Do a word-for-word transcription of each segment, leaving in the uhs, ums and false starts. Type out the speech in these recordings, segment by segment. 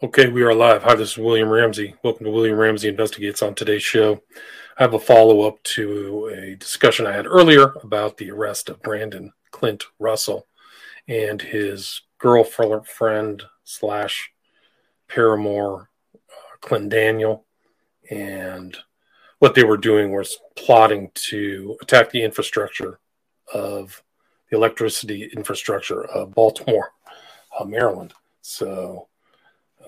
Okay, we are live. Hi, this is William Ramsey. Welcome to William Ramsey Investigates. On today's show, I have a follow-up to a discussion I had earlier about the arrest of Brandon Clint Russell and his girlfriend slash paramour, uh, Clint Daniel. And what they were doing was plotting to attack the infrastructure of the electricity infrastructure of Baltimore, uh, Maryland. So...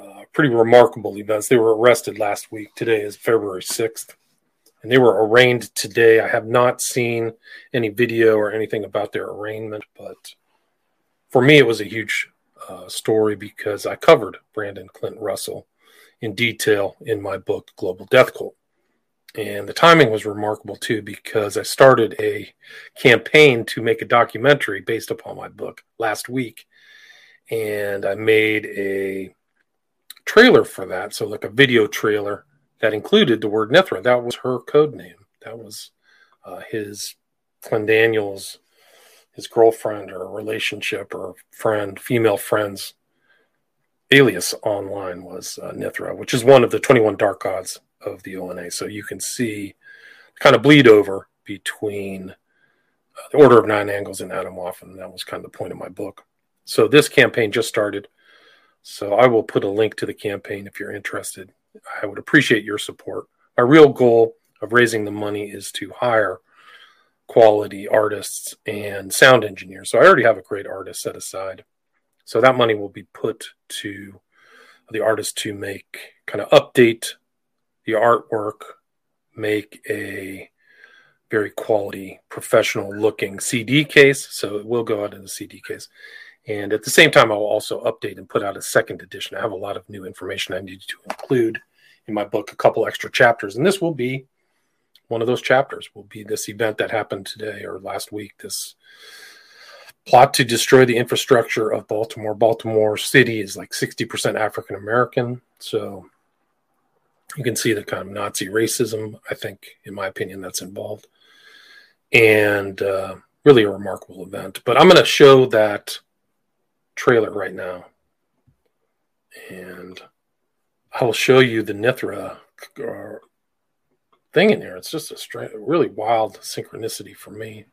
Uh, pretty remarkable events. They were arrested last week. Today is February sixth, and they were arraigned today. I have not seen any video or anything about their arraignment, but for me, it was a huge uh, story because I covered Brandon Clint Russell in detail in my book, Global Death Cult. And the timing was remarkable, too, because I started a campaign to make a documentary based upon my book last week, and I made a trailer for that, so like a video trailer that included the word Nythra. That was her code name. That was uh, his, Flynn Daniels, his girlfriend or relationship or friend, female friend's alias online was uh, Nythra, which is one of the twenty-one dark gods of the O N A. So you can see kind of bleed over between uh, the Order of Nine Angles and Atomwaffen. That was kind of the point of my book. So this campaign just started. So I will put a link to the campaign if you're interested. I would appreciate your support. My real goal of raising the money is to hire quality artists and sound engineers. So I already have a great artist set aside. So that money will be put to the artist to make, kind of update the artwork, make a very quality, professional-looking C D case. So it will go out in the C D case. And at the same time, I will also update and put out a second edition. I have a lot of new information I need to include in my book, a couple extra chapters. And this will be one of those chapters, will be this event that happened today or last week, this plot to destroy the infrastructure of Baltimore. Baltimore City is like sixty percent African-American. So you can see the kind of Nazi racism, I think, in my opinion, that's involved. And uh, really a remarkable event. But I'm going to show that trailer right now, and I will show you the Nythra uh, thing in there. It's just a stra- really wild synchronicity for me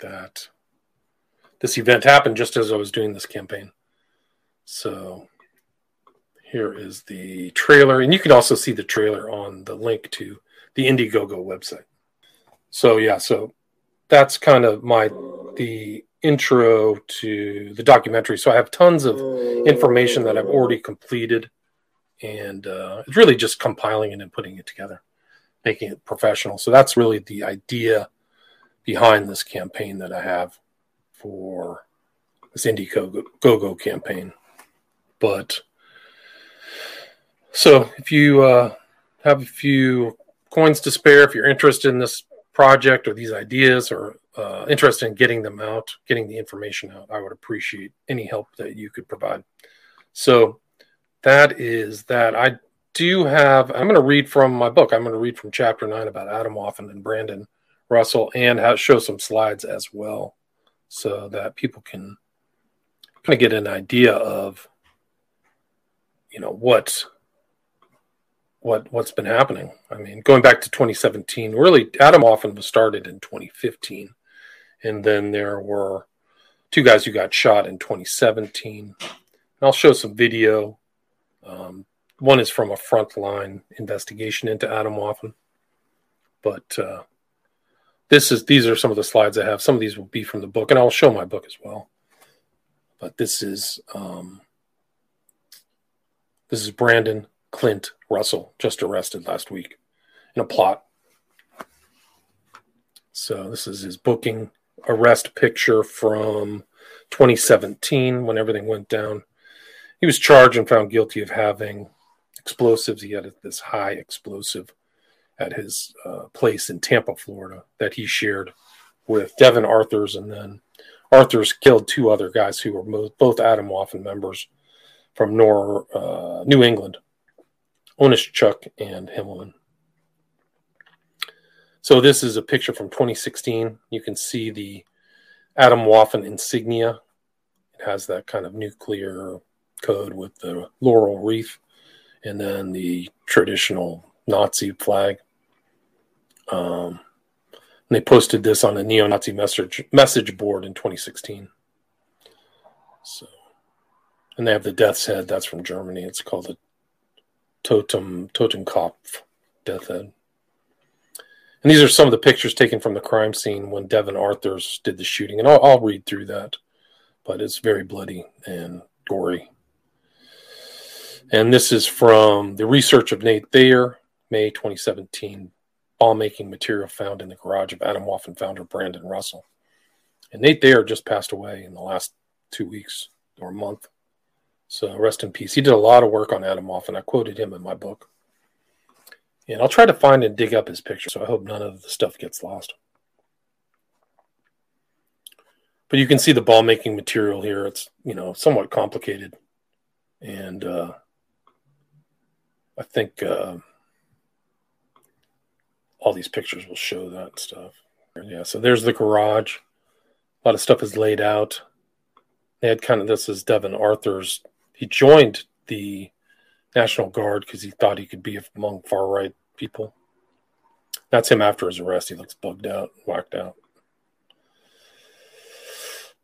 that this event happened just as I was doing this campaign. So here is the trailer, and you can also see the trailer on the link to the Indiegogo website. So yeah, so that's kind of my the intro to the documentary. So I have tons of information that I've already completed, and uh, it's really just compiling it and putting it together, making it professional. So that's really the idea behind this campaign that I have for this Indiegogo campaign. But so if you uh, have a few coins to spare, if you're interested in this project or these ideas, or Uh, interested in getting them out, getting the information out, I would appreciate any help that you could provide. So that is that. I do have, I'm going to read from my book. I'm going to read from chapter nine about Atomwaffen and Brandon Russell, and have, show some slides as well, so that people can kind of get an idea of, you know, what, what, what's been happening. I mean, going back to twenty seventeen, really Atomwaffen was started in twenty fifteen. And then there were two guys who got shot in twenty seventeen. And I'll show some video. Um, one is from a frontline investigation into Atomwaffen. But uh, this is these are some of the slides I have. Some of these will be from the book, and I'll show my book as well. But this is um, this is Brandon Clint Russell, just arrested last week in a plot. So this is his booking arrest picture from twenty seventeen, when everything went down. He was charged and found guilty of having explosives. He had this high explosive at his uh, place in Tampa, Florida, that he shared with Devin Arthurs. And then Arthurs killed two other guys who were both Atomwaffen members from Nor- uh, New England, Oneschuk and Himmelman. So this is a picture from twenty sixteen. You can see the Atomwaffen insignia. It has that kind of nuclear code with the laurel wreath and then the traditional Nazi flag. Um, and they posted this on a neo-Nazi message message board in twenty sixteen. So, and they have the death's head. That's from Germany. It's called a Totem Totenkopf death head. And these are some of the pictures taken from the crime scene when Devin Arthurs did the shooting. And I'll, I'll read through that, but it's very bloody and gory. And this is from the research of Nate Thayer, May twenty seventeen, bomb-making material found in the garage of Atomwaffen founder Brandon Russell. And Nate Thayer just passed away in the last two weeks or a month. So rest in peace. He did a lot of work on Atomwaffen. I quoted him in my book. And I'll try to find and dig up his picture, so I hope none of the stuff gets lost. But you can see the ball-making material here. It's, you know, somewhat complicated. And uh, I think uh, all these pictures will show that stuff. Yeah, so there's the garage. A lot of stuff is laid out. They had kind of, this is Devin Arthurs. He joined the National Guard because he thought he could be among far-right people. That's him after his arrest. He looks bugged out, whacked out.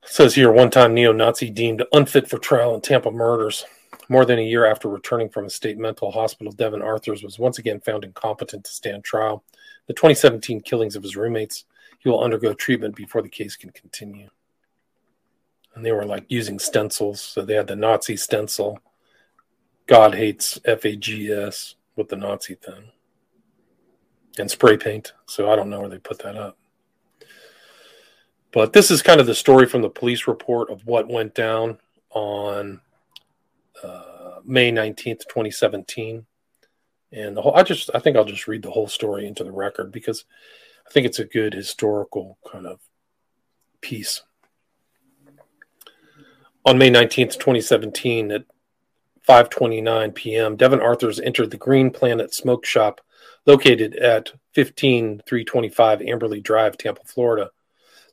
It says here, one-time neo-Nazi deemed unfit for trial in Tampa murders. More than a year after returning from a state mental hospital, Devin Arthurs was once again found incompetent to stand trial. The twenty seventeen killings of his roommates, he will undergo treatment before the case can continue. And they were like using stencils. So they had the Nazi stencil. God hates F A G S with the Nazi thing. And spray paint. So I don't know where they put that up. But this is kind of the story from the police report of what went down on uh, May nineteenth, twenty seventeen. And the whole, I just, I think I'll just read the whole story into the record because I think it's a good historical kind of piece. On May nineteenth, twenty seventeen, at five twenty-nine p.m., Devin Arthurs entered the Green Planet Smoke Shop located at fifteen three twenty-five Amberley Drive, Tampa, Florida.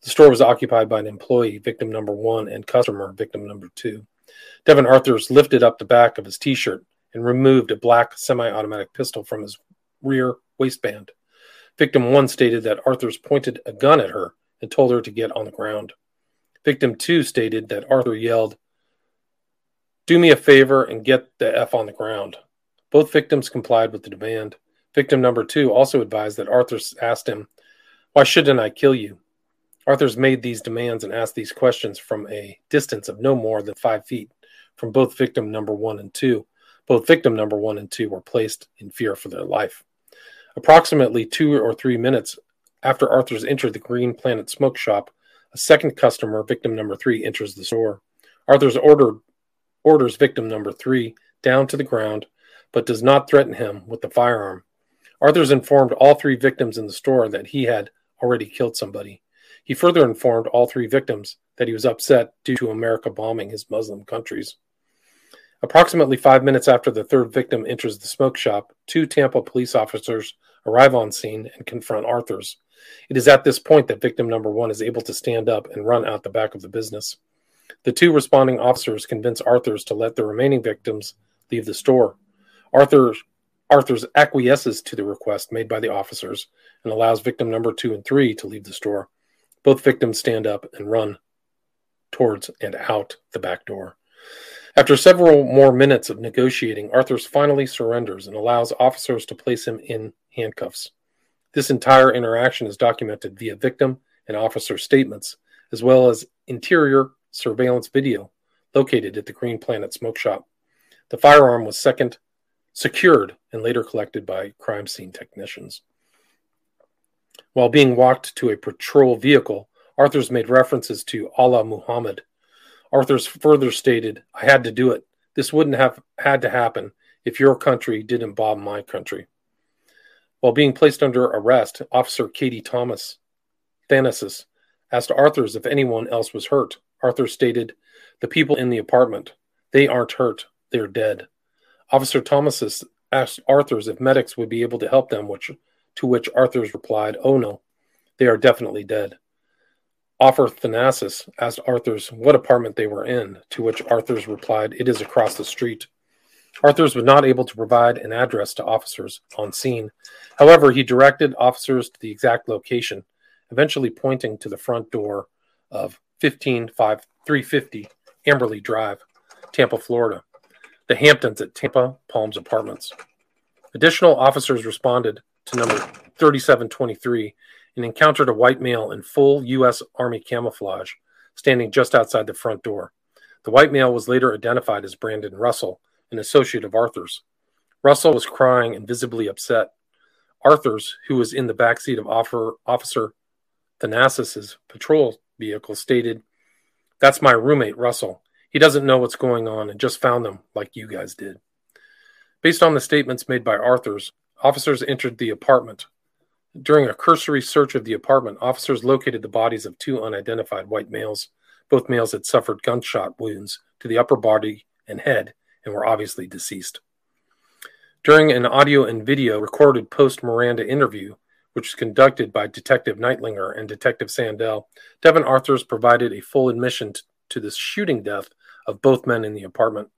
The store was occupied by an employee, victim number one, and customer, victim number two. Devin Arthurs lifted up the back of his T-shirt and removed a black semi-automatic pistol from his rear waistband. Victim one stated that Arthurs pointed a gun at her and told her to get on the ground. Victim two stated that Arthur yelled, "Do me a favor and get the F on the ground." Both victims complied with the demand. Victim number two also advised that Arthur asked him, "Why shouldn't I kill you?" Arthurs made these demands and asked these questions from a distance of no more than five feet from both victim number one and two. Both victim number one and two were placed in fear for their life. Approximately two or three minutes after Arthurs entered the Green Planet Smoke Shop, a second customer, victim number three, enters the store. Arthurs ordered orders victim number three down to the ground, but does not threaten him with the firearm. Arthurs informed all three victims in the store that he had already killed somebody. He further informed all three victims that he was upset due to America bombing his Muslim countries. Approximately five minutes after the third victim enters the smoke shop, two Tampa police officers arrive on scene and confront Arthurs. It is at this point that victim number one is able to stand up and run out the back of the business. The two responding officers convince Arthurs to let the remaining victims leave the store. Arthur, Arthurs acquiesces to the request made by the officers and allows victim number two and three to leave the store. Both victims stand up and run towards and out the back door. After several more minutes of negotiating, Arthurs finally surrenders and allows officers to place him in handcuffs. This entire interaction is documented via victim and officer statements, as well as interior surveillance video located at the Green Planet Smoke Shop. The firearm was second secured and later collected by crime scene technicians. While being walked to a patrol vehicle, Arthurs made references to Allah Muhammad. Arthurs further stated, "I had to do it. This wouldn't have had to happen if your country didn't bomb my country." While being placed under arrest, Officer Katie Thomas Thanasis asked Arthurs if anyone else was hurt. Arthurs stated, "The people in the apartment, they aren't hurt, they're dead." Officer Thomas asked Arthurs if medics would be able to help them, which, to which Arthurs replied, "Oh no, they are definitely dead." offer Thanasis asked Arthurs what apartment they were in, to which Arthurs replied, "It is across the street." Arthurs was not able to provide an address to officers on scene. However, he directed officers to the exact location, eventually pointing to the front door of fifteen five three fifty Amberley Drive, Tampa, Florida, the Hamptons at Tampa Palms Apartments. Additional officers responded to number thirty-seven twenty-three and encountered a white male in full U S. Army camouflage standing just outside the front door. The white male was later identified as Brandon Russell, an associate of Arthur's. Russell was crying and visibly upset. Arthur's, who was in the backseat of Officer Thanasis' patrol vehicle, stated, "That's my roommate, Russell. He doesn't know what's going on and just found them like you guys did." Based on the statements made by Arthur's, officers entered the apartment. During a cursory search of the apartment, officers located the bodies of two unidentified white males. Both males had suffered gunshot wounds to the upper body and head and were obviously deceased. During an audio and video recorded post-Miranda interview, which was conducted by Detective Neitlinger and Detective Sandell, Devin Arthurs provided a full admission to the shooting death of both men in the apartment.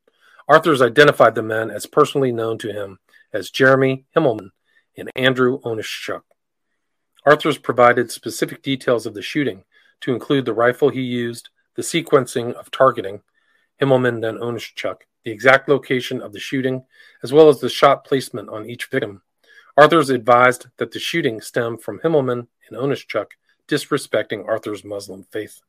Arthurs identified the men as personally known to him as Jeremy Himmelman and Andrew Oneschuk. Arthurs provided specific details of the shooting, to include the rifle he used, the sequencing of targeting, Himmelman then Oneschuk, the exact location of the shooting, as well as the shot placement on each victim. Arthurs advised that the shooting stemmed from Himmelman and Oneschuk disrespecting Arthur's Muslim faith.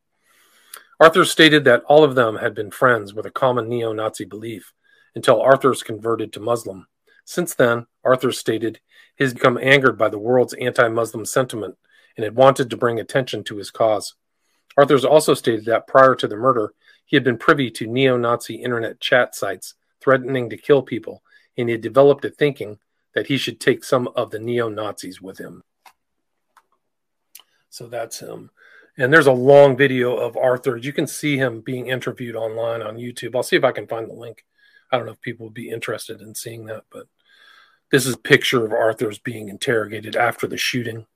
Arthurs stated that all of them had been friends with a common neo-Nazi belief until Arthurs converted to Muslim. Since then, Arthurs stated he had become angered by the world's anti-Muslim sentiment and had wanted to bring attention to his cause. Arthurs also stated that prior to the murder, he had been privy to neo-Nazi internet chat sites threatening to kill people, and he had developed a thinking that he should take some of the neo-Nazis with him. So that's him. And there's a long video of Arthur. You can see him being interviewed online on YouTube. I'll see if I can find the link. I don't know if people would be interested in seeing that, but this is a picture of Arthur's being interrogated after the shooting.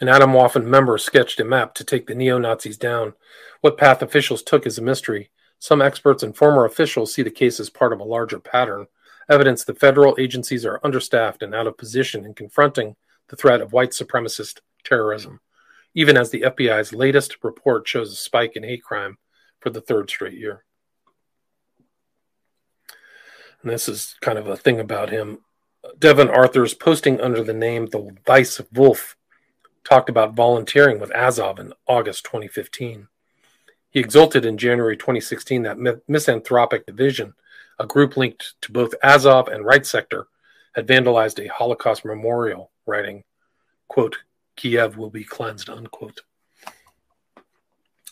An Atomwaffen member sketched a map to take the neo-Nazis down. What path officials took is a mystery. Some experts and former officials see the case as part of a larger pattern, evidence that federal agencies are understaffed and out of position in confronting the threat of white supremacist terrorism, even as the F B I's latest report shows a spike in hate crime for the third straight year. And this is kind of a thing about him. Devin Arthurs, posting under the name The Vice Wolf, talked about volunteering with Azov in August twenty fifteen. He exulted in January twenty sixteen that misanthropic division, a group linked to both Azov and Right Sector, had vandalized a Holocaust memorial, writing, quote, "Kiev will be cleansed," unquote.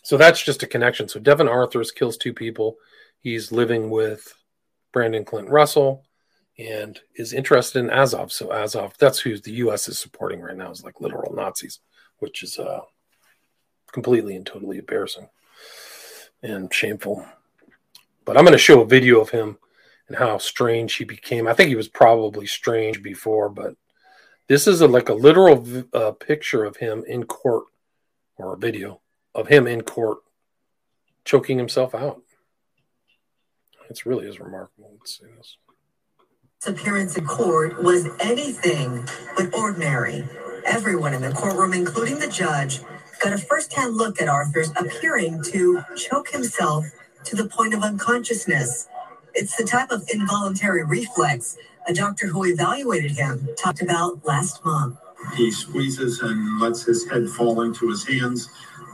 So that's just a connection. So Devin Arthurs kills two people. He's living with Brandon Clint Russell and is interested in Azov. So Azov, that's who the U S is supporting right now, is like literal Nazis, which is uh, completely and totally embarrassing and shameful. But I'm going to show a video of him and how strange he became. I think he was probably strange before, but this is a, like a literal uh, picture of him in court, or a video of him in court choking himself out. It really is remarkable. Let's see this. His appearance in court was anything but ordinary. Everyone in the courtroom, including the judge, got a first-hand look at Arthur's appearing to choke himself to the point of unconsciousness. It's the type of involuntary reflex a doctor who evaluated him talked about last month. He squeezes and lets his head fall into his hands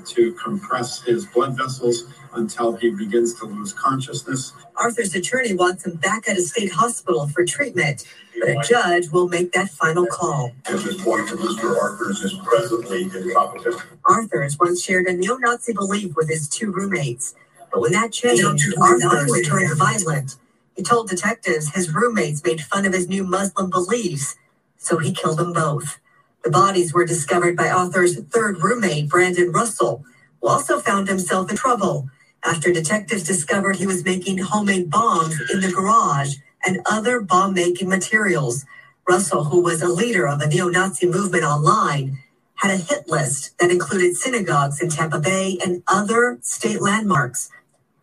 to compress his blood vessels until he begins to lose consciousness. Arthur's attorney wants him back at a state hospital for treatment, but a judge will make that final call. At this point, Mister Arthur's is presently incompetent. Arthur's once shared a neo-Nazi belief with his two roommates, but when that changed, Arthur's turned violent. He told detectives his roommates made fun of his new Muslim beliefs, so he killed them both. The bodies were discovered by Arthur's third roommate, Brandon Russell, who also found himself in trouble after detectives discovered he was making homemade bombs in the garage and other bomb-making materials. Russell, who was a leader of the neo-Nazi movement online, had a hit list that included synagogues in Tampa Bay and other state landmarks.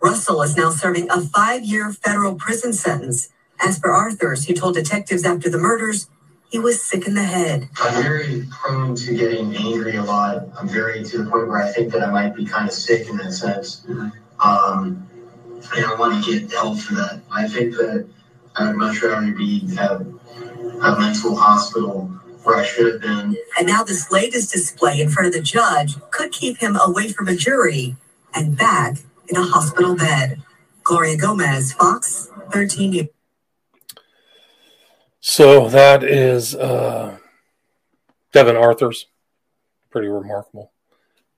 Russell is now serving a five-year federal prison sentence. As for Arthurs, who told detectives after the murders, he was sick in the head. I'm very prone to getting angry a lot. I'm very to the point where I think that I might be kind of sick in that sense. Um, and I want to get help for that. I think that I would much rather be at a mental hospital where I should have been. And now this latest display in front of the judge could keep him away from a jury and back in a hospital bed. Gloria Gomez, Fox thirteen News. So that is uh, Devin Arthurs. Pretty remarkable.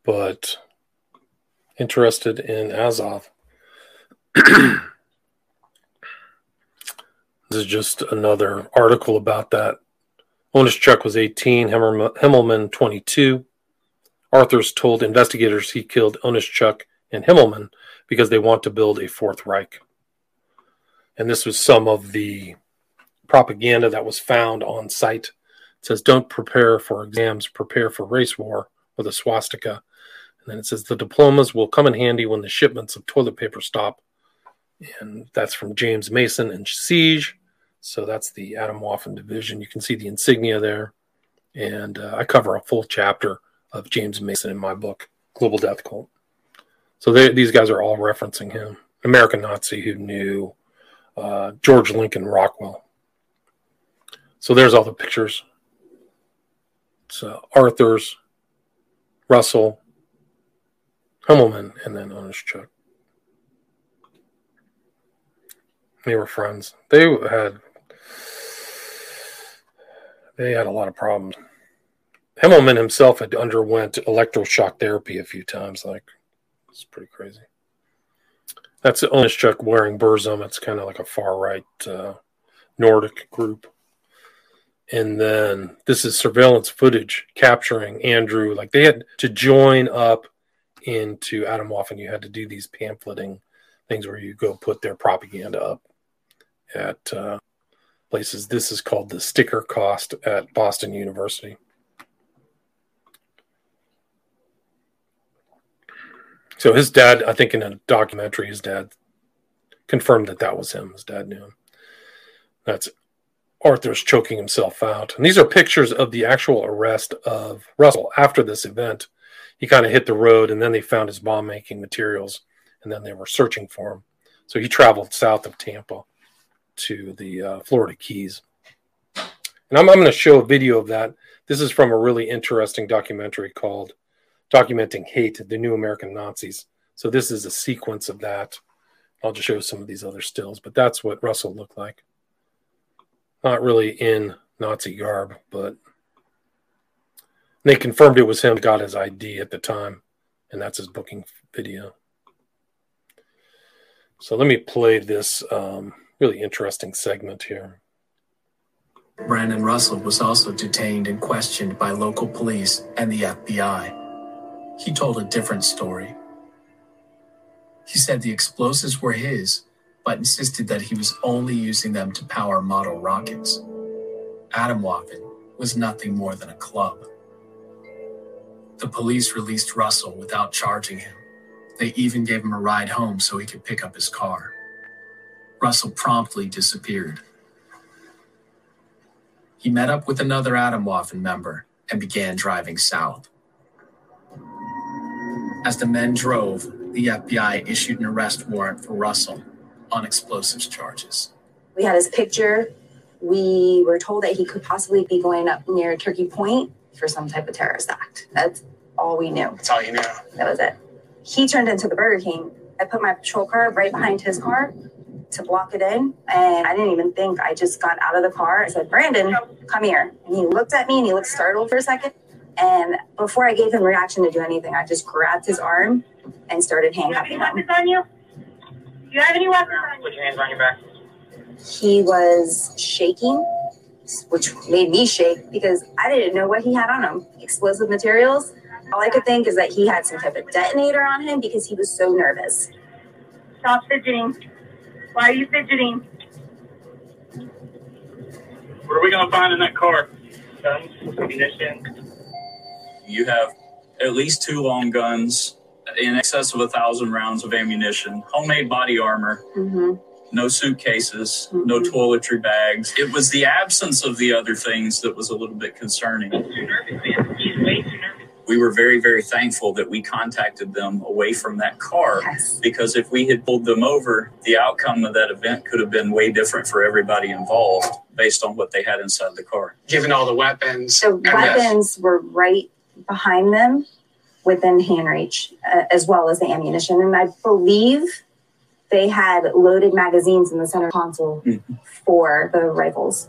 But interested in Azov. This is just another article about that. Oneschuk was eighteen, Himmelman twenty-two. Arthurs told investigators he killed Oneschuk and Himmelman because they want to build a Fourth Reich. And this was some of the propaganda that was found on site. It says, don't prepare for exams, prepare for race war with a swastika. And then it says, the diplomas will come in handy when the shipments of toilet paper stop. And that's from James Mason and Siege. So that's the Atomwaffen division. You can see the insignia there. And uh, I cover a full chapter of James Mason in my book, Global Death Cult. So they, these guys are all referencing him. American Nazi who knew uh, George Lincoln Rockwell. So there's all the pictures. So Arthurs, Russell, Himmelman, and then Oneschuk. They were friends. They had they had a lot of problems. Himmelman himself had underwent electroshock therapy a few times. Like, it's pretty crazy. That's Oneschuk wearing Burzum. It's kind of like a far right uh, Nordic group. And then this is surveillance footage capturing Andrew. Like, they had to join up into Atomwaffen. You had to do these pamphleting things where you go put their propaganda up at uh, places. This is called the sticker cost at Boston University. So his dad, I think in a documentary, his dad confirmed that that was him. His dad knew him. That's Arthur's choking himself out. And these are pictures of the actual arrest of Russell after this event. He kind of hit the road, and then they found his bomb-making materials, and then they were searching for him. So he traveled south of Tampa to the uh, Florida Keys. And I'm, I'm going to show a video of that. This is from a really interesting documentary called Documenting Hate, the New American Nazis. So this is a sequence of that. I'll just show some of these other stills, but that's what Russell looked like. Not really in Nazi garb, but they confirmed it was him. Got his I D at the time, and that's his booking video. So let me play this um, really interesting segment here. Brandon Russell was also detained and questioned by local police and the F B I. He told a different story. He said the explosives were his, but insisted that he was only using them to power model rockets. Atomwaffen was nothing more than a club. The police released Russell without charging him. They even gave him a ride home so he could pick up his car. Russell promptly disappeared. He met up with another Atomwaffen member and began driving south. As the men drove, the F B I issued an arrest warrant for Russell on explosives charges. We had his picture. We were told that he could possibly be going up near Turkey Point for some type of terrorist act. That's all we knew. That's all you knew. That was it. He turned into the Burger King. I put my patrol car right behind his car to block it in. And I didn't even think. I just got out of the car. I said, Brandon, come here. And he looked at me and he looked startled for a second. And before I gave him reaction to do anything, I just grabbed his arm and started handcuffing him. Weapons on you? Do you have any weapons on you? Put your hands on your back. He was shaking, which made me shake because I didn't know what he had on him. Explosive materials. All I could think is that he had some type of detonator on him because he was so nervous. Stop fidgeting. Why are you fidgeting? What are we going to find in that car? Guns, ammunition. You have at least two long guns, in excess of a thousand rounds of ammunition, homemade body armor, mm-hmm. no suitcases, mm-hmm. no toiletry bags. It was the absence of the other things that was a little bit concerning. He's too nervous, man. He's way too nervous. We were very, very thankful that we contacted them away from that car, yes. because if we had pulled them over, the outcome of that event could have been way different for everybody involved based on what they had inside the car. Given all the weapons. The weapons were right behind them, within hand reach, uh, as well as the ammunition. And I believe they had loaded magazines in the center console mm-hmm. for the rifles.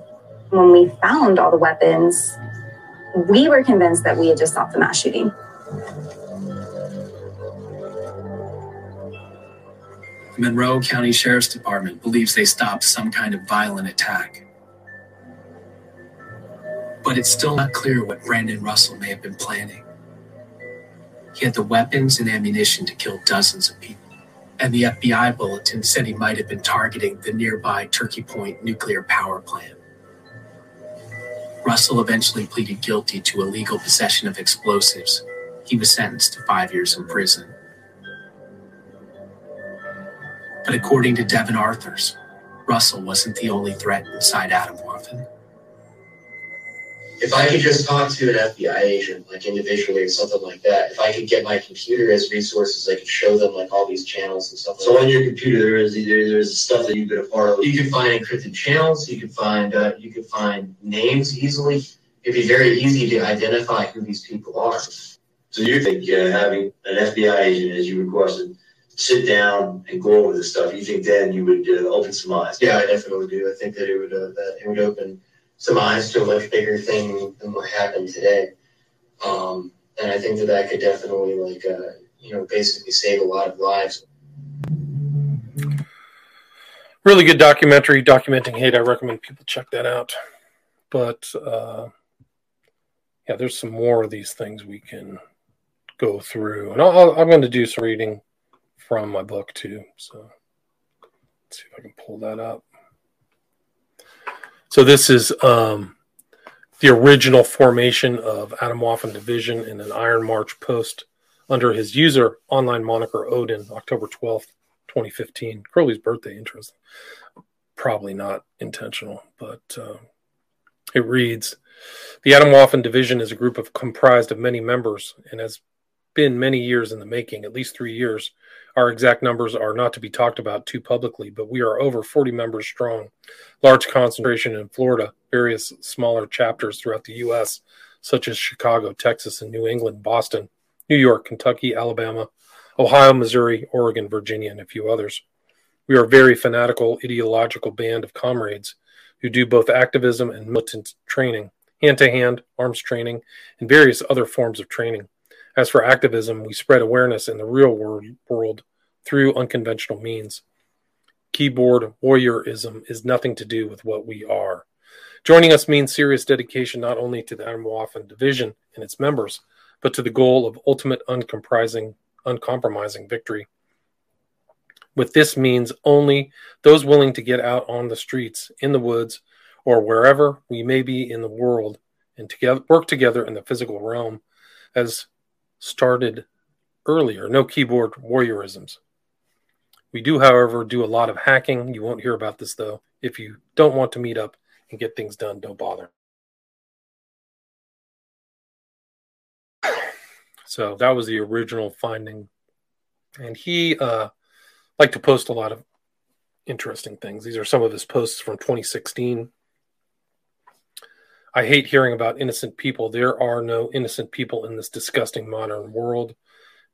When we found all the weapons, we were convinced that we had just stopped the mass shooting. Monroe County Sheriff's Department believes they stopped some kind of violent attack. But it's still not clear what Brandon Russell may have been planning. He had the weapons and ammunition to kill dozens of people. And the F B I bulletin said he might have been targeting the nearby Turkey Point nuclear power plant. Russell eventually pleaded guilty to illegal possession of explosives. He was sentenced to five years in prison. But according to Devin Arthurs, Russell wasn't the only threat inside Atomwaffen. If I could just talk to an F B I agent, like individually or something like that, if I could get my computer as resources, I could show them like all these channels and stuff. Like so that. On your computer, there is either there's stuff that you've been a part of. You can find encrypted channels. You can find uh, you can find names easily. It'd be very easy to identify who these people are. So you think uh, having an F B I agent, as you requested, sit down and go over this stuff? You think then you would uh, open some eyes? Yeah, I definitely do. I think that it would uh, that it would open some eyes to a much bigger thing than what happened today. Um, and I think that that could definitely, like, uh, you know, basically save a lot of lives. Really good documentary, Documenting Hate. I recommend people check that out. But, uh, yeah, there's some more of these things we can go through. And I'll, I'm going to do some reading from my book, too. So let's see if I can pull that up. So this is um, the original formation of Atomwaffen Division in an Iron March post under his user online moniker Odin, October twelfth, twenty fifteen. Crowley's birthday, interesting. Probably not intentional, but uh, it reads, the Atomwaffen Division is a group of comprised of many members and has been many years in the making, at least three years. Our exact numbers are not to be talked about too publicly, but we are over forty members strong, large concentration in Florida, various smaller chapters throughout the U S, such as Chicago, Texas, and New England, Boston, New York, Kentucky, Alabama, Ohio, Missouri, Oregon, Virginia, and a few others. We are a very fanatical, ideological band of comrades who do both activism and militant training, hand-to-hand, arms training, and various other forms of training. As for activism, we spread awareness in the real world, world through unconventional means. Keyboard warriorism is nothing to do with what we are. Joining us means serious dedication not only to the Atomwaffen Division and its members, but to the goal of ultimate uncompromising, uncompromising victory. With this means only those willing to get out on the streets, in the woods, or wherever we may be in the world, and together, work together in the physical realm as started earlier. No keyboard warriorisms. We do, however, do a lot of hacking. You won't hear about this, though. If you don't want to meet up and get things done, don't bother. So that was the original finding. And he uh, liked to post a lot of interesting things. These are some of his posts from twenty sixteen. I hate hearing about innocent people. There are no innocent people in this disgusting modern world.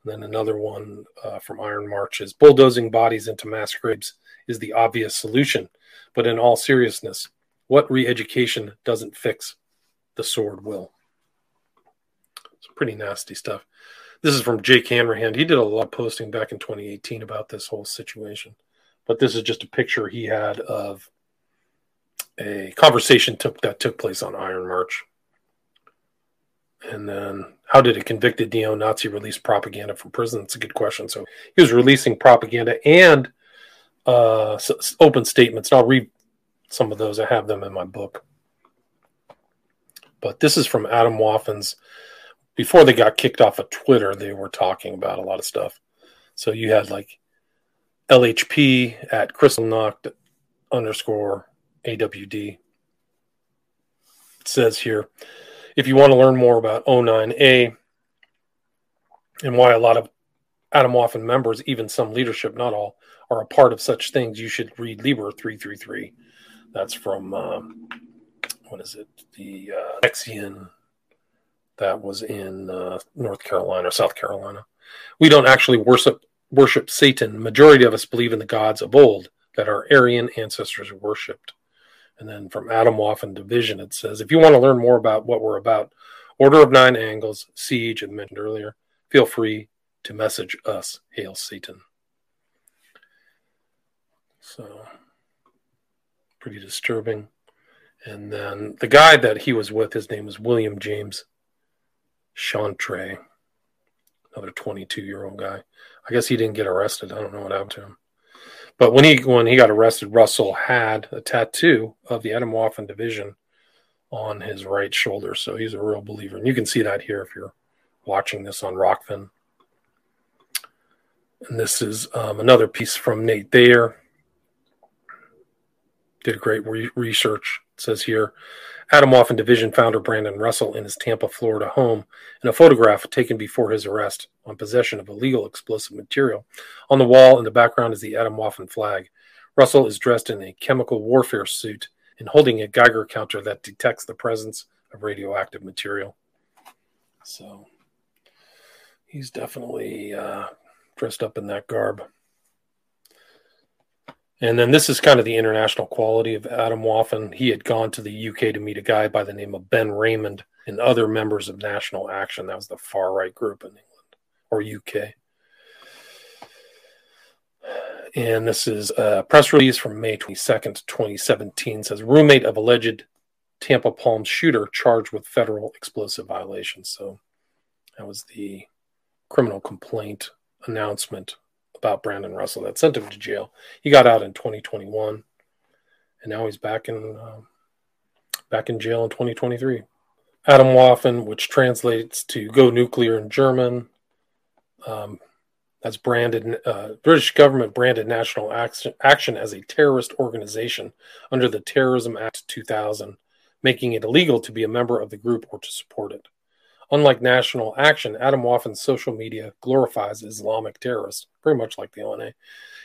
And then another one uh, from Iron March is, bulldozing bodies into mass graves is the obvious solution. But in all seriousness, what re-education doesn't fix? The sword will. It's pretty nasty stuff. This is from Jake Hanrahan. He did a lot of posting back in twenty eighteen about this whole situation. But this is just a picture he had of a conversation took that took place on Iron March. And then, how did a convicted neo-Nazi release propaganda from prison? That's a good question. So he was releasing propaganda and uh, open statements. And I'll read some of those. I have them in my book. But this is from Atomwaffen's before they got kicked off of Twitter, they were talking about a lot of stuff. So you had like L H P at Kristallnacht underscore A W D. It says here, if you want to learn more about O nine A and why a lot of Atomwaffen members, even some leadership, not all, are a part of such things, you should read Lieber three thirty-three. That's from, um, what is it, the uh, Nexian that was in uh, North Carolina or South Carolina. We don't actually worship worship Satan. Majority of us believe in the gods of old that our Aryan ancestors worshipped. And then from Atomwaffen Division, it says, if you want to learn more about what we're about, Order of Nine Angles, Siege, and mentioned earlier, feel free to message us. Hail Satan. So, pretty disturbing. And then the guy that he was with, his name was William James Chantre, another twenty-two-year-old guy. I guess he didn't get arrested. I don't know what happened to him. But when he when he got arrested, Russell had a tattoo of the Atomwaffen Division on his right shoulder. So he's a real believer. And you can see that here if you're watching this on Rockfin. And this is um, another piece from Nate Thayer. Did a great re- research. It says here, Atomwaffen Division founder Brandon Russell in his Tampa, Florida home in a photograph taken before his arrest on possession of illegal explosive material. On the wall in the background is the Atomwaffen flag. Russell is dressed in a chemical warfare suit and holding a Geiger counter that detects the presence of radioactive material. So he's definitely uh, dressed up in that garb. And then this is kind of the international quality of Atomwaffen. He had gone to the U K to meet a guy by the name of Ben Raymond and other members of National Action. That was the far-right group in England, or U K. And this is a press release from May twenty-second, twenty seventeen. It says, roommate of alleged Tampa Palms shooter charged with federal explosive violations. So that was the criminal complaint announcement about Brandon Russell that sent him to jail. He got out in twenty twenty-one, and now he's back in um, back in jail in twenty twenty-three. Atomwaffen, which translates to "go nuclear" in German, um, that's branded. Uh, British government branded National Action, Action as a terrorist organization under the Terrorism Act two thousand, making it illegal to be a member of the group or to support it. Unlike National Action, Atomwaffen's social media glorifies Islamic terrorists, pretty much like the O N A,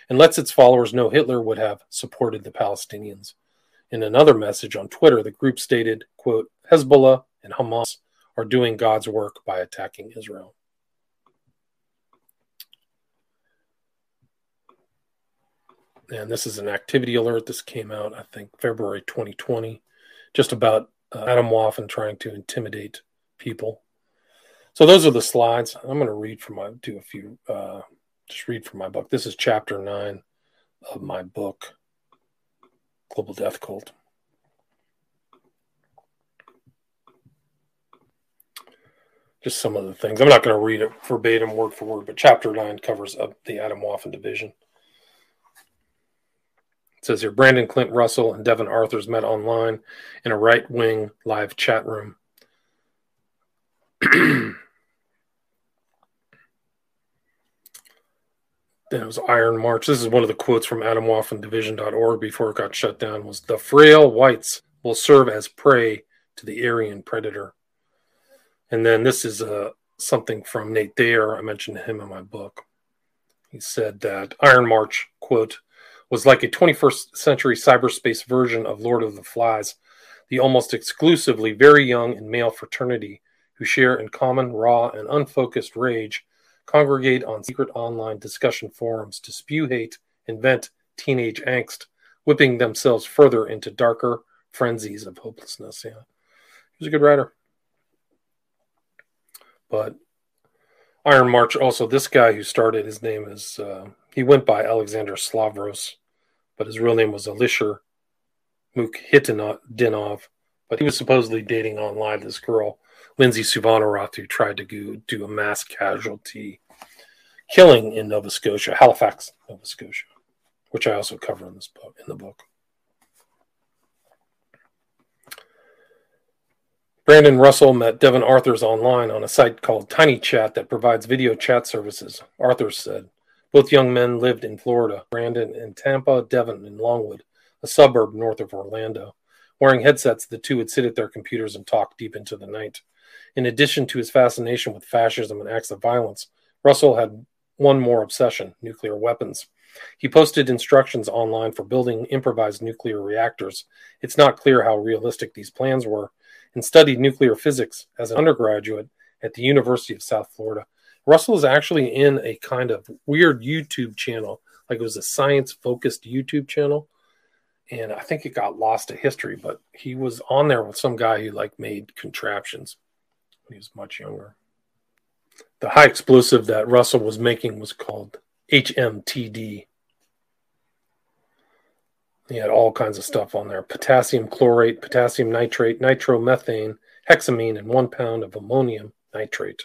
and lets its followers know Hitler would have supported the Palestinians. In another message on Twitter, the group stated, quote, Hezbollah and Hamas are doing God's work by attacking Israel. And this is an activity alert. This came out, I think, February twenty twenty, just about uh, Atomwaffen trying to intimidate people. So those are the slides. I'm going to read from my, do a few, uh, just read from my book. This is chapter nine of my book, Global Death Cult. Just some of the things. I'm not going to read it verbatim, word for word, but chapter nine covers up the Atomwaffen Division. It says here, Brandon Clint Russell and Devin Arthurs met online in a right-wing live chat room. Then it was Iron March. This is one of the quotes from Atomwaffen Division dot org before it got shut down was, the frail whites will serve as prey to the Aryan predator. And then this is uh, something from Nate Thayer. I mentioned him in my book. He said that Iron March, quote, was like a twenty-first century cyberspace version of Lord of the Flies, the almost exclusively very young and male fraternity who share in common, raw, and unfocused rage, congregate on secret online discussion forums to spew hate, invent teenage angst, whipping themselves further into darker frenzies of hopelessness. Yeah, he was a good writer. But Iron March, also this guy who started, his name is, uh, he went by Alexander Slavros, but his real name was Alisher Mukhitdinov, but he was supposedly dating online this girl, Lindsay Suvanaroth, who tried to go, do a mass casualty killing in Nova Scotia, Halifax, Nova Scotia, which I also cover in this book. In the book, Brandon Russell met Devin Arthurs online on a site called Tiny Chat that provides video chat services, Arthurs said. Both young men lived in Florida, Brandon in Tampa, Devin in Longwood, a suburb north of Orlando. Wearing headsets, the two would sit at their computers and talk deep into the night. In addition to his fascination with fascism and acts of violence, Russell had one more obsession, nuclear weapons. He posted instructions online for building improvised nuclear reactors. It's not clear how realistic these plans were, and studied nuclear physics as an undergraduate at the University of South Florida. Russell is actually in a kind of weird YouTube channel, like it was a science-focused YouTube channel, and I think it got lost to history, but he was on there with some guy who like made contraptions when he was much younger. The high explosive that Russell was making was called H M T D. He had all kinds of stuff on there. Potassium chlorate, potassium nitrate, nitromethane, hexamine, and one pound of ammonium nitrate.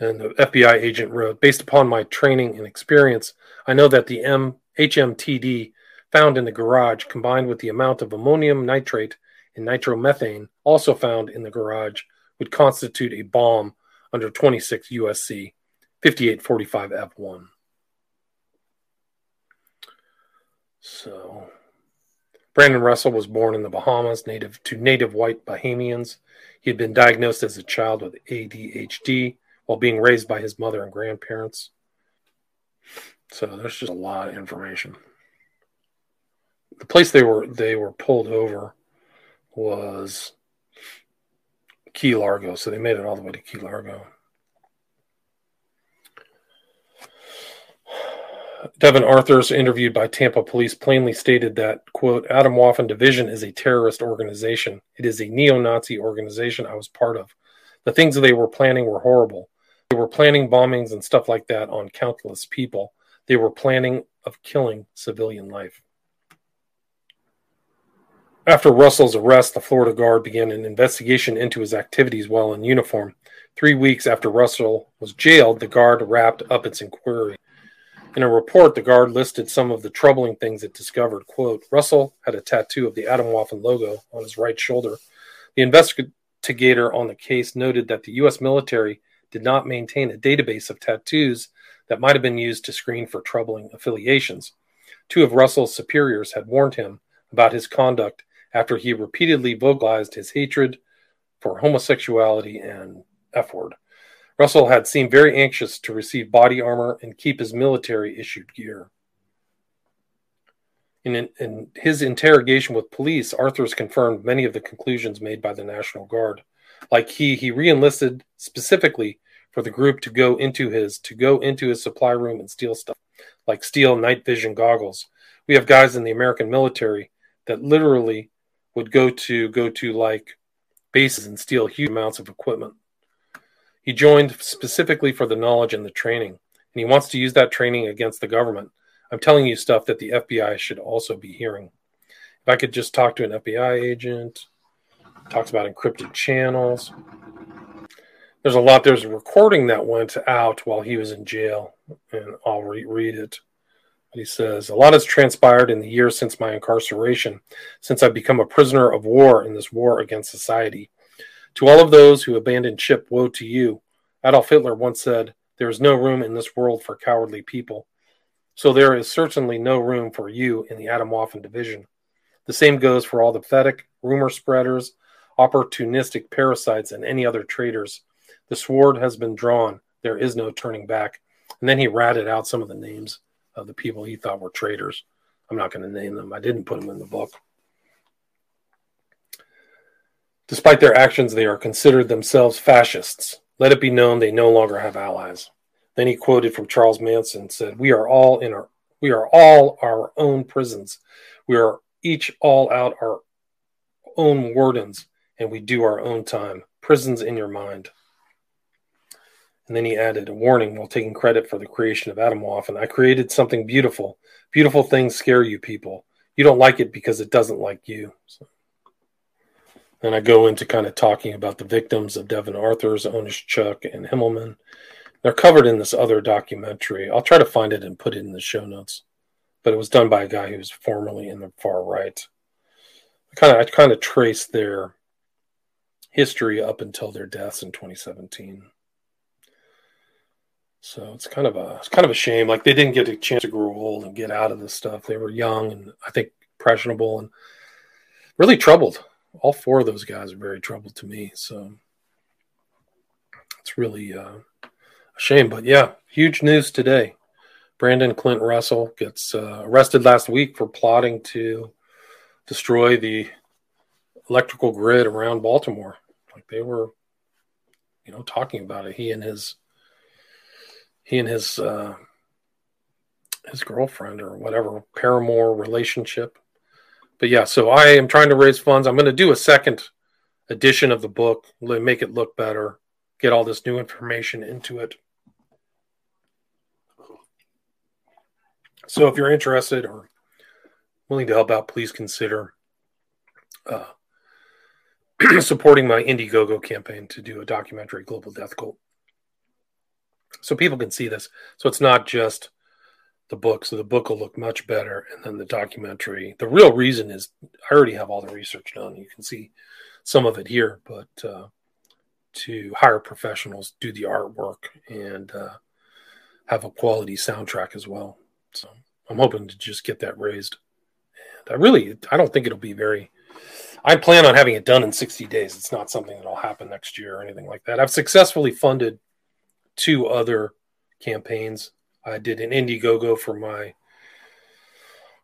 And the F B I agent wrote, based upon my training and experience, I know that the M H M T D found in the garage combined with the amount of ammonium nitrate and nitromethane also found in the garage would constitute a bomb under twenty-six U S C fifty-eight forty-five F one. So, Brandon Russell was born in the Bahamas, native to native white Bahamians. He had been diagnosed as a child with A D H D while being raised by his mother and grandparents. So there's just a lot of information. The place they were they were pulled over was Key Largo, so they made it all the way to Key Largo. Devin Arthurs, interviewed by Tampa Police, plainly stated that, quote, Atomwaffen Division is a terrorist organization. It is a neo-Nazi organization I was part of. The things they were planning were horrible. They were planning bombings and stuff like that on countless people. They were planning of killing civilian life. After Russell's arrest, the Florida Guard began an investigation into his activities while in uniform. Three weeks after Russell was jailed, the Guard wrapped up its inquiry. In a report, the Guard listed some of the troubling things it discovered. Quote, Russell had a tattoo of the Atomwaffen logo on his right shoulder. The investigator on the case noted that the U S military did not maintain a database of tattoos that might have been used to screen for troubling affiliations. Two of Russell's superiors had warned him about his conduct after he repeatedly vocalized his hatred for homosexuality and F-word. Russell had seemed very anxious to receive body armor and keep his military-issued gear. In, in, in his interrogation with police, Arthurs confirmed many of the conclusions made by the National Guard. Like he, he re-enlisted specifically for the group to go into his to go into his supply room and steal stuff, like steal night vision goggles. We have guys in the American military that literally would go to go to like bases and steal huge amounts of equipment. He joined specifically for the knowledge and the training, and he wants to use that training against the government. I'm telling you stuff that the F B I should also be hearing. If I could just talk to an F B I agent, talks about encrypted channels. There's a lot. There's a recording that went out while he was in jail, and I'll reread it. He says, a lot has transpired in the years since my incarceration, since I've become a prisoner of war in this war against society. To all of those who abandoned ship, woe to you. Adolf Hitler once said, there is no room in this world for cowardly people. So there is certainly no room for you in the Atomwaffen division. The same goes for all the pathetic, rumor spreaders, opportunistic parasites, and any other traitors. The sword has been drawn. There is no turning back. And then he ratted out some of the names of the people he thought were traitors. I'm not going to name them. I didn't put them in the book. Despite their actions, they are considered themselves fascists. Let it be known they no longer have allies. Then he quoted from Charles Manson, said, We are all in our we are all our own prisons. We are each all out our own wardens, and we do our own time. Prisons in your mind. And then he added a warning while taking credit for the creation of Atomwaffen. I created something beautiful. Beautiful things scare you people. You don't like it because it doesn't like you. So. And I go into kind of talking about the victims of Devin Arthurs, Oneschuk, and Himmelman. They're covered in this other documentary. I'll try to find it and put it in the show notes. But it was done by a guy who was formerly in the far right. I kind of, I kind of trace their history up until their deaths in twenty seventeen. So it's kind of a it's kind of a shame. Like, they didn't get a chance to grow old and get out of this stuff. They were young and I think impressionable and really troubled. All four of those guys are very troubled to me. So it's really uh, a shame. But yeah, huge news today. Brandon Clint Russell gets uh, arrested last week for plotting to destroy the electrical grid around Baltimore. Like, they were, you know, talking about it. He and his He and his uh, his girlfriend or whatever, paramour relationship. But yeah, so I am trying to raise funds. I'm going to do a second edition of the book, make it look better, get all this new information into it. So if you're interested or willing to help out, please consider uh, supporting my Indiegogo campaign to do a documentary, Global Death Cult. So people can see this. So it's not just the book. So the book will look much better. And then the documentary, the real reason is I already have all the research done. You can see some of it here, but uh, to hire professionals, do the artwork, and uh, have a quality soundtrack as well. So I'm hoping to just get that raised. And I really, I don't think it'll be very, I plan on having it done in sixty days. It's not something that'll happen next year or anything like that. I've successfully funded two other campaigns. I did an Indiegogo for my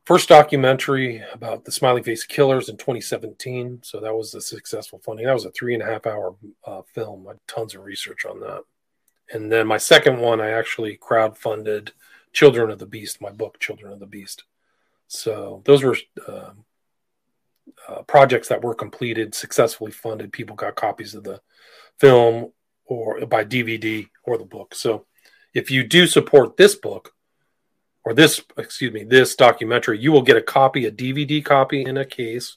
first documentary about the Smiley Face Killers in twenty seventeen. So that was a successful funding. That was a three and a half hour uh, film. I had tons of research on that. And then my second one, I actually crowdfunded Children of the Beast, my book, Children of the Beast. So those were uh, uh, projects that were completed, successfully funded. People got copies of the film or by D V D or the book. So if you do support this book or this, excuse me, this documentary, you will get a copy, a D V D copy in a case,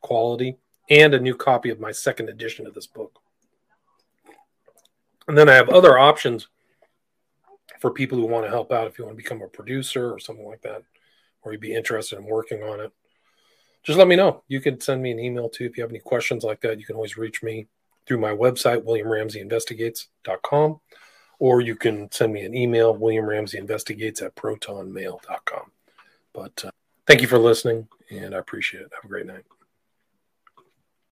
quality, and a new copy of my second edition of this book. And then I have other options for people who want to help out. If you want to become a producer or something like that, or you'd be interested in working on it, just let me know. You can send me an email too. If you have any questions like that, you can always reach me through my website, William Ramsey Investigates dot com, or you can send me an email, William Ramsey Investigates at proton mail dot com. But uh, thank you for listening, and I appreciate it. Have a great night.